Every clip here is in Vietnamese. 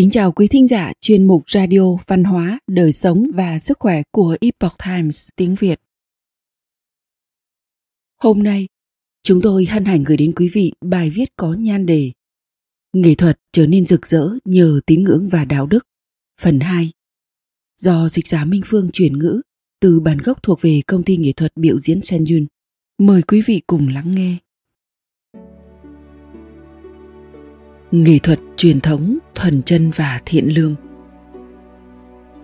Kính chào quý thính giả chuyên mục radio văn hóa, đời sống và sức khỏe của Epoch Times tiếng Việt. Hôm nay, chúng tôi hân hạnh gửi đến quý vị bài viết có nhan đề Nghệ thuật trở nên rực rỡ nhờ tín ngưỡng và đạo đức, phần 2. Do dịch giả Minh Phương chuyển ngữ từ bản gốc thuộc về công ty nghệ thuật biểu diễn Shen Yun. Mời quý vị cùng lắng nghe. Nghệ thuật truyền thống, thuần chân và thiện lương.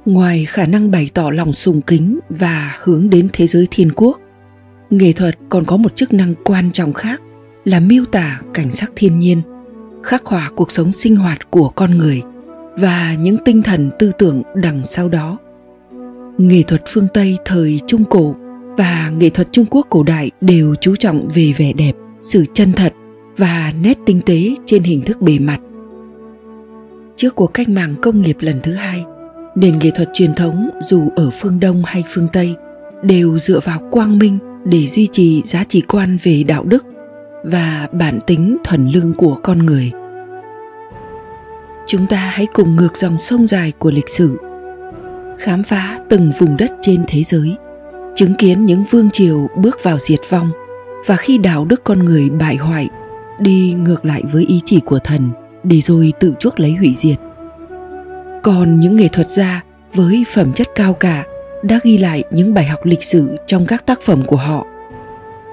Ngoài khả năng bày tỏ lòng sùng kính và hướng đến thế giới thiên quốc, nghệ thuật còn có một chức năng quan trọng khác là miêu tả cảnh sắc thiên nhiên, khắc họa cuộc sống sinh hoạt của con người và những tinh thần tư tưởng đằng sau đó. Nghệ thuật phương Tây thời Trung Cổ và nghệ thuật Trung Quốc cổ đại đều chú trọng về vẻ đẹp, sự chân thật và nét tinh tế trên hình thức bề mặt. Trước cuộc cách mạng công nghiệp lần thứ hai, nền nghệ thuật truyền thống dù ở phương Đông hay phương Tây đều dựa vào quang minh để duy trì giá trị quan về đạo đức và bản tính thuần lương của con người. Chúng ta hãy cùng ngược dòng sông dài của lịch sử, khám phá từng vùng đất trên thế giới, chứng kiến những vương triều bước vào diệt vong và khi đạo đức con người bại hoại, đi ngược lại với ý chỉ của thần để rồi tự chuốc lấy hủy diệt. Còn những nghệ thuật gia với phẩm chất cao cả đã ghi lại những bài học lịch sử trong các tác phẩm của họ.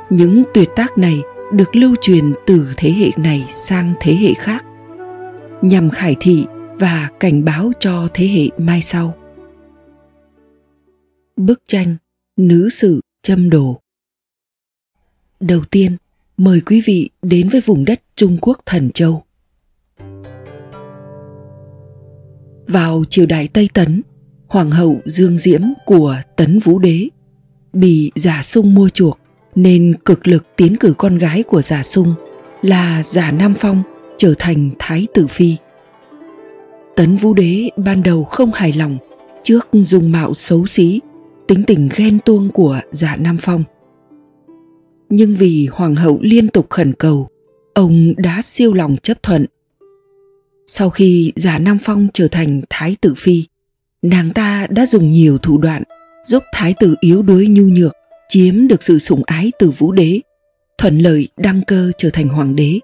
Những tuyệt tác này được lưu truyền từ thế hệ này sang thế hệ khác, nhằm khải thị và cảnh báo cho thế hệ mai sau. Bức tranh Nữ Sử Châm Đồ. Đầu tiên, mời quý vị đến với vùng đất Trung Quốc Thần Châu. Vào triều đại Tây Tấn, Hoàng hậu Dương Diễm của Tấn Vũ Đế bị Giả Sung mua chuộc nên cực lực tiến cử con gái của Giả Sung là Giả Nam Phong trở thành Thái Tử Phi. Tấn Vũ Đế ban đầu không hài lòng trước dung mạo xấu xí, tính tình ghen tuông của Giả Nam Phong. Nhưng vì hoàng hậu liên tục khẩn cầu, ông đã siêu lòng chấp thuận. Sau khi Giả Nam Phong trở thành Thái Tử Phi, nàng ta đã dùng nhiều thủ đoạn giúp thái tử yếu đuối nhu nhược chiếm được sự sủng ái từ Vũ Đế, thuận lợi đăng cơ trở thành hoàng đế.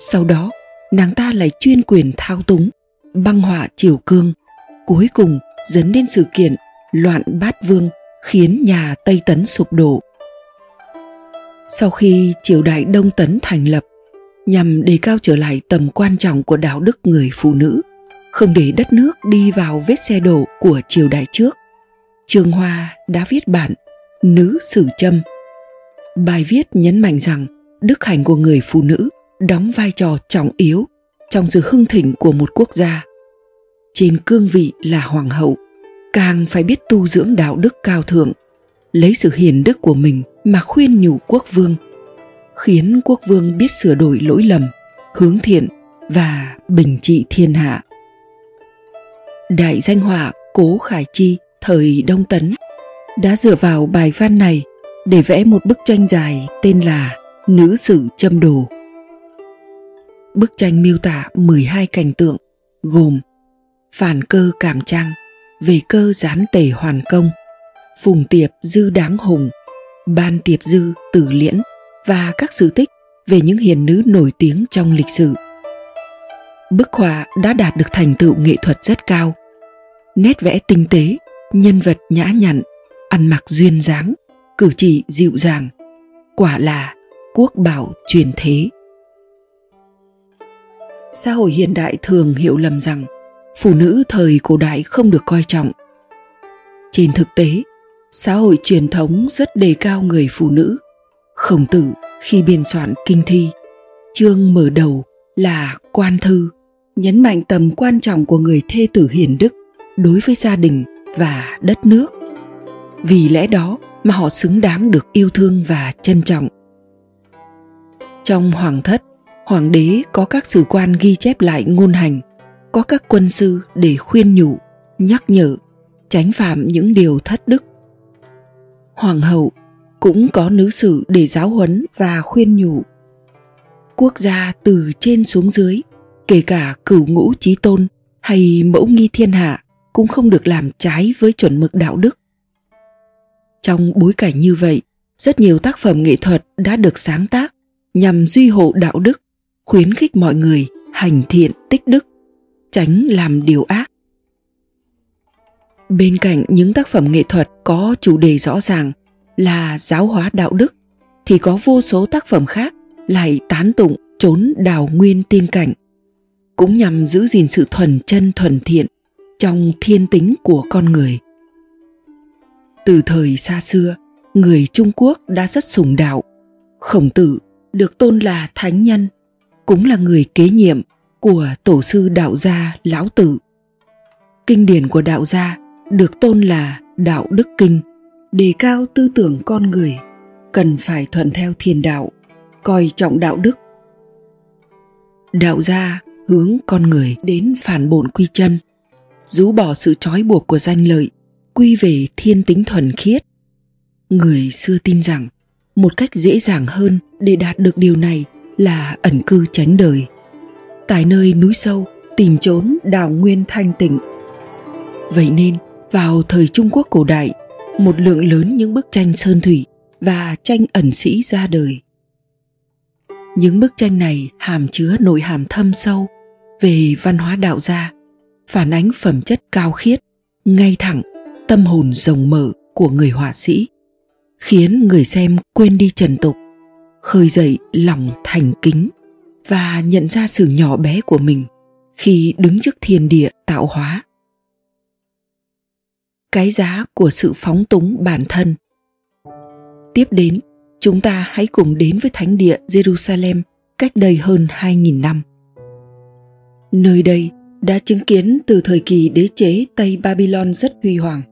Sau đó, nàng ta lại chuyên quyền thao túng, băng họa triều cương, cuối cùng dẫn đến sự kiện loạn bát vương khiến nhà Tây Tấn sụp đổ. Sau khi triều đại Đông Tấn thành lập, nhằm đề cao trở lại tầm quan trọng của đạo đức người phụ nữ, không để đất nước đi vào vết xe đổ của triều đại trước, Trương Hoa đã viết bản Nữ Sử Trâm. Bài viết nhấn mạnh rằng đức hạnh của người phụ nữ đóng vai trò trọng yếu trong sự hưng thịnh của một quốc gia. Trên cương vị là hoàng hậu, càng phải biết tu dưỡng đạo đức cao thượng, lấy sự hiền đức của mình mà khuyên nhủ quốc vương, khiến quốc vương biết sửa đổi lỗi lầm, hướng thiện và bình trị thiên hạ. Đại danh họa Cố Khải Chi thời Đông Tấn đã dựa vào bài văn này để vẽ một bức tranh dài tên là Nữ Sử Châm Đồ. Bức tranh miêu tả 12 cảnh tượng gồm phản cơ cảm trang, về cơ gián tề hoàn công, phùng tiệp dư đáng hùng, ban tiệp dư tử liễn và các sự tích về những hiền nữ nổi tiếng trong lịch sử. Bức họa đã đạt được thành tựu nghệ thuật rất cao. Nét vẽ tinh tế, nhân vật nhã nhặn, ăn mặc duyên dáng, cử chỉ dịu dàng, quả là quốc bảo truyền thế. Xã hội hiện đại thường hiểu lầm rằng phụ nữ thời cổ đại không được coi trọng. Trên thực tế, xã hội truyền thống rất đề cao người phụ nữ. Khổng Tử khi biên soạn kinh thi, chương mở đầu là quan thư, nhấn mạnh tầm quan trọng của người thê tử hiền đức đối với gia đình và đất nước. Vì lẽ đó mà họ xứng đáng được yêu thương và trân trọng. Trong hoàng thất, hoàng đế có các sử quan ghi chép lại ngôn hành, có các quân sư để khuyên nhủ, nhắc nhở, tránh phạm những điều thất đức. Hoàng hậu cũng có nữ sử để giáo huấn và khuyên nhủ. Quốc gia từ trên xuống dưới Kể cả cửu ngũ chí tôn hay mẫu nghi thiên hạ cũng không được làm trái với chuẩn mực đạo đức. Trong bối cảnh như vậy, rất nhiều tác phẩm nghệ thuật đã được sáng tác nhằm duy hộ đạo đức, khuyến khích mọi người hành thiện tích đức, tránh làm điều ác. Bên cạnh những tác phẩm nghệ thuật có chủ đề rõ ràng là giáo hóa đạo đức, thì có vô số tác phẩm khác lại tán tụng trốn đào nguyên tiên cảnh, cũng nhằm giữ gìn sự thuần chân thuần thiện trong thiên tính của con người. Từ thời xa xưa, người Trung Quốc đã rất sùng đạo. Khổng Tử được tôn là thánh nhân, cũng là người kế nhiệm của tổ sư đạo gia Lão Tử. Kinh điển của đạo gia được tôn là Đạo Đức Kinh, đề cao tư tưởng con người cần phải thuận theo thiền đạo, coi trọng đạo đức. Đạo gia hướng con người đến phản bổn quy chân, rũ bỏ sự trói buộc của danh lợi, quy về thiên tính thuần khiết. Người xưa tin rằng một cách dễ dàng hơn để đạt được điều này là ẩn cư tránh đời, tại nơi núi sâu tìm chốn đào nguyên thanh tịnh. Vậy nên vào thời Trung Quốc cổ đại, một lượng lớn những bức tranh sơn thủy và tranh ẩn sĩ ra đời. Những bức tranh này hàm chứa nội hàm thâm sâu về văn hóa đạo gia, phản ánh phẩm chất cao khiết, ngay thẳng, tâm hồn rộng mở của người họa sĩ, khiến người xem quên đi trần tục, khơi dậy lòng thành kính và nhận ra sự nhỏ bé của mình khi đứng trước thiên địa tạo hóa. Cái giá của sự phóng túng bản thân. Tiếp đến, chúng ta hãy cùng đến với thánh địa Jerusalem cách đây hơn 2.000 năm. Nơi đây đã chứng kiến từ thời kỳ đế chế Tây Babylon rất huy hoàng,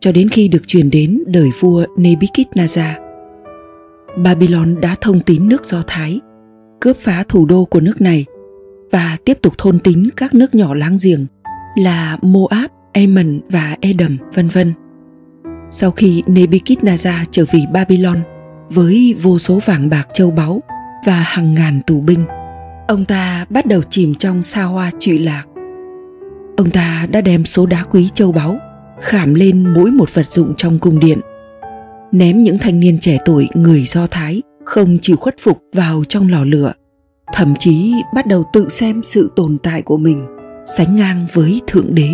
cho đến khi được truyền đến đời vua Nebuchadnezzar. Babylon đã thôn tính nước Do Thái, cướp phá thủ đô của nước này và tiếp tục thôn tính các nước nhỏ láng giềng là Moab, Ammon và Edom, v.v. Sau khi Nebuchadnezzar trở về Babylon với vô số vàng bạc châu báu và hàng ngàn tù binh, ông ta bắt đầu chìm trong xa hoa trụy lạc. Ông ta đã đem số đá quý châu báu khảm lên mỗi một vật dụng trong cung điện, ném những thanh niên trẻ tuổi người Do Thái không chịu khuất phục vào trong lò lửa, thậm chí bắt đầu tự xem sự tồn tại của mình sánh ngang với Thượng Đế.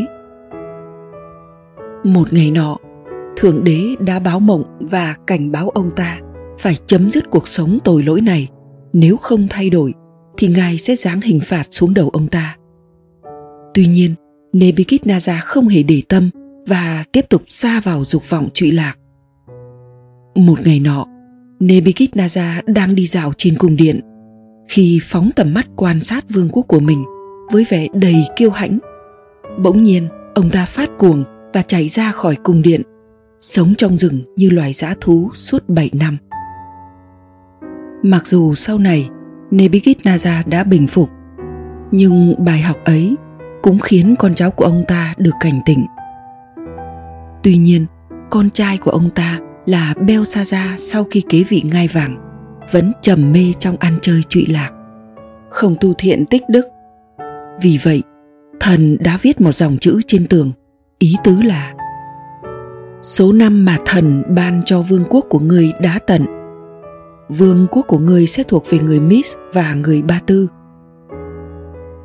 Một ngày nọ, Thượng Đế đã báo mộng và cảnh báo ông ta phải chấm dứt cuộc sống tội lỗi này. Nếu không thay đổi thì Ngài sẽ giáng hình phạt xuống đầu ông ta. Tuy nhiên, Nebuchadnezzar không hề để tâm và tiếp tục sa vào dục vọng trụy lạc. Một ngày nọ, Nebuchadnezzar đang đi dạo trên cung điện khi phóng tầm mắt quan sát vương quốc của mình với vẻ đầy kiêu hãnh. Bỗng nhiên, ông ta phát cuồng và chạy ra khỏi cung điện, sống trong rừng như loài dã thú suốt 7 năm. Mặc dù sau này Nebuchadnezzar đã bình phục, nhưng bài học ấy cũng khiến con cháu của ông ta được cảnh tỉnh. Tuy nhiên, con trai của ông ta là Belshazzar sau khi kế vị ngai vàng vẫn trầm mê trong ăn chơi trụy lạc, không tu thiện tích đức. Vì vậy, thần đã viết một dòng chữ trên tường, ý tứ là: số năm mà thần ban cho vương quốc của ngươi đã tận. Vương quốc của ngươi sẽ thuộc về người Mis và người Ba Tư.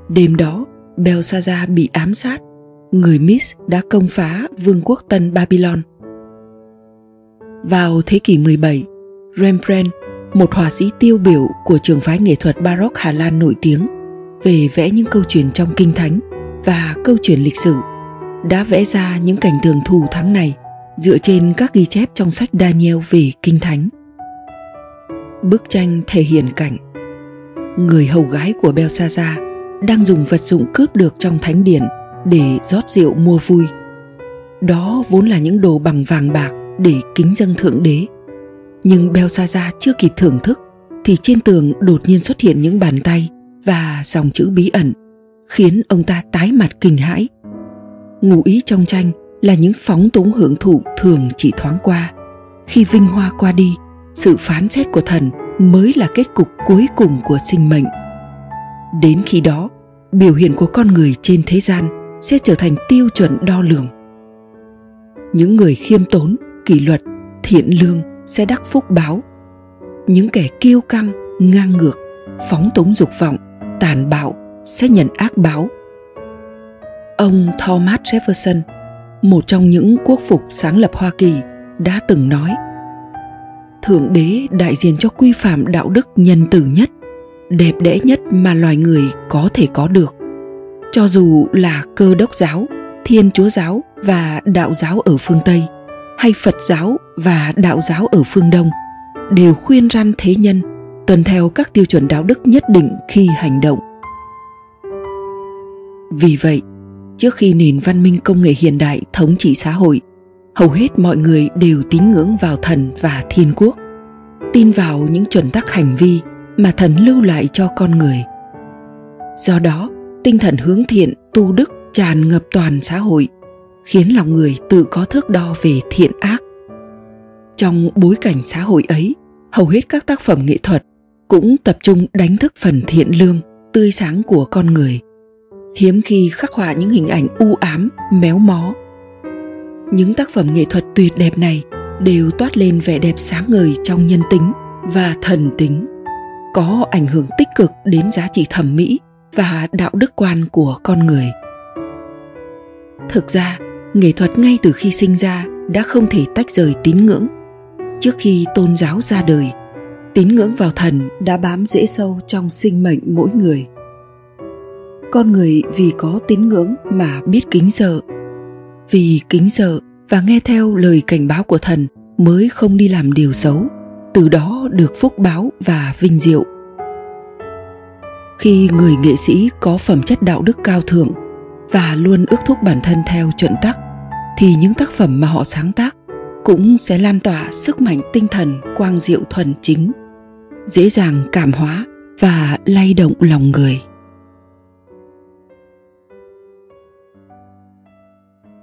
Đêm đó, Belshazzar bị ám sát. Người Mis đã công phá vương quốc Tân Babylon. Vào thế kỷ 17, Rembrandt, một họa sĩ tiêu biểu của trường phái nghệ thuật Baroque Hà Lan nổi tiếng về vẽ những câu chuyện trong Kinh Thánh và câu chuyện lịch sử, đã vẽ ra những cảnh tượng thù thắng này dựa trên các ghi chép trong sách Daniel về Kinh Thánh. Bức tranh thể hiện cảnh người hầu gái của Belshazzar đang dùng vật dụng cướp được trong thánh điện để rót rượu mua vui. Đó vốn là những đồ bằng vàng bạc để kính dâng Thượng Đế. Nhưng Belshazzar chưa kịp thưởng thức thì trên tường đột nhiên xuất hiện những bàn tay và dòng chữ bí ẩn, khiến ông ta tái mặt kinh hãi. Ngụ ý trong tranh là những phóng túng hưởng thụ thường chỉ thoáng qua. Khi vinh hoa qua đi, sự phán xét của thần mới là kết cục cuối cùng của sinh mệnh. Đến khi đó, biểu hiện của con người trên thế gian sẽ trở thành tiêu chuẩn đo lường. Những người khiêm tốn, kỷ luật, thiện lương sẽ đắc phúc báo. Những kẻ kiêu căng, ngang ngược, phóng túng dục vọng, tàn bạo sẽ nhận ác báo. Ông Thomas Jefferson, một trong những quốc phục sáng lập Hoa Kỳ, đã từng nói: Thượng Đế đại diện cho quy phạm đạo đức nhân từ nhất, đẹp đẽ nhất mà loài người có thể có được. Cho dù là Cơ Đốc giáo, Thiên Chúa giáo và Đạo giáo ở phương Tây, hay Phật giáo và Đạo giáo ở phương Đông, đều khuyên răn thế nhân tuân theo các tiêu chuẩn đạo đức nhất định khi hành động. Vì vậy, trước khi nền văn minh công nghệ hiện đại thống trị xã hội, hầu hết mọi người đều tín ngưỡng vào thần và thiên quốc, tin vào những chuẩn tắc hành vi mà thần lưu lại cho con người. Do đó, tinh thần hướng thiện, tu đức tràn ngập toàn xã hội, khiến lòng người tự có thước đo về thiện ác. Trong bối cảnh xã hội ấy, hầu hết các tác phẩm nghệ thuật cũng tập trung đánh thức phần thiện lương, tươi sáng của con người, hiếm khi khắc họa những hình ảnh u ám, méo mó. Những tác phẩm nghệ thuật tuyệt đẹp này đều toát lên vẻ đẹp sáng ngời trong nhân tính và thần tính, có ảnh hưởng tích cực đến giá trị thẩm mỹ và đạo đức quan của con người. Thực ra, nghệ thuật ngay từ khi sinh ra đã không thể tách rời tín ngưỡng. Trước khi tôn giáo ra đời, tín ngưỡng vào thần đã bám rễ sâu trong sinh mệnh mỗi người. Con người vì có tín ngưỡng mà biết kính sợ, vì kính sợ và nghe theo lời cảnh báo của thần mới không đi làm điều xấu, từ đó được phúc báo và vinh diệu. Khi người nghệ sĩ có phẩm chất đạo đức cao thượng và luôn ước thúc bản thân theo chuẩn tắc, thì những tác phẩm mà họ sáng tác cũng sẽ lan tỏa sức mạnh tinh thần quang diệu thuần chính, dễ dàng cảm hóa và lay động lòng người.